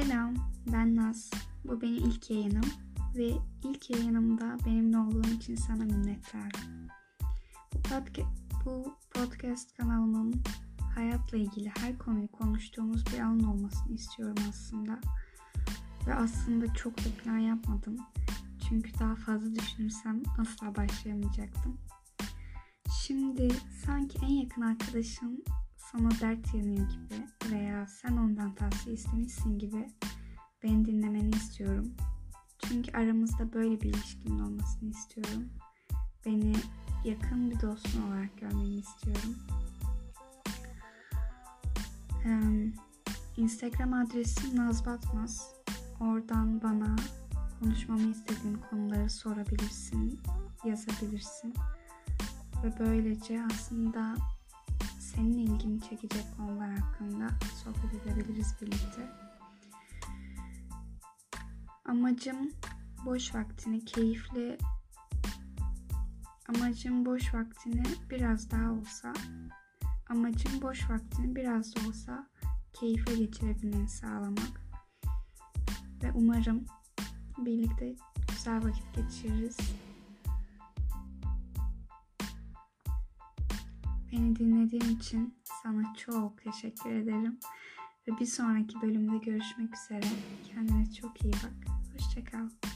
Selam, ben Naz. Bu benim ilk yayınım ve ilk yayınımda benimle olduğum için sana minnettarım. Bu podcast kanalımın hayatla ilgili her konuyu konuştuğumuz bir alan olmasını istiyorum aslında. Ve aslında çok da plan yapmadım. Çünkü daha fazla düşünürsem asla başlayamayacaktım. Şimdi sanki en yakın arkadaşın sana dert yanıyor gibi veya sen ondan tavsiye istemişsin gibi beni dinlemeni istiyorum. Çünkü aramızda böyle bir ilişkinin olmasını istiyorum. Beni yakın bir dostun olarak görmeni istiyorum. Instagram adresim nazbatmaz. Oradan bana konuşmamı istediğin konuları sorabilirsin, yazabilirsin. Ve böylece aslında senin ilgini çekecek konular hakkında sohbet edebiliriz birlikte. Amacım boş vaktini biraz da olsa keyifle geçirebilmeni sağlamak. Ve umarım birlikte güzel vakit geçiririz. Beni dinlediğin için sana çok teşekkür ederim. Ve bir sonraki bölümde görüşmek üzere. Kendine çok iyi bak. Hoşça kal.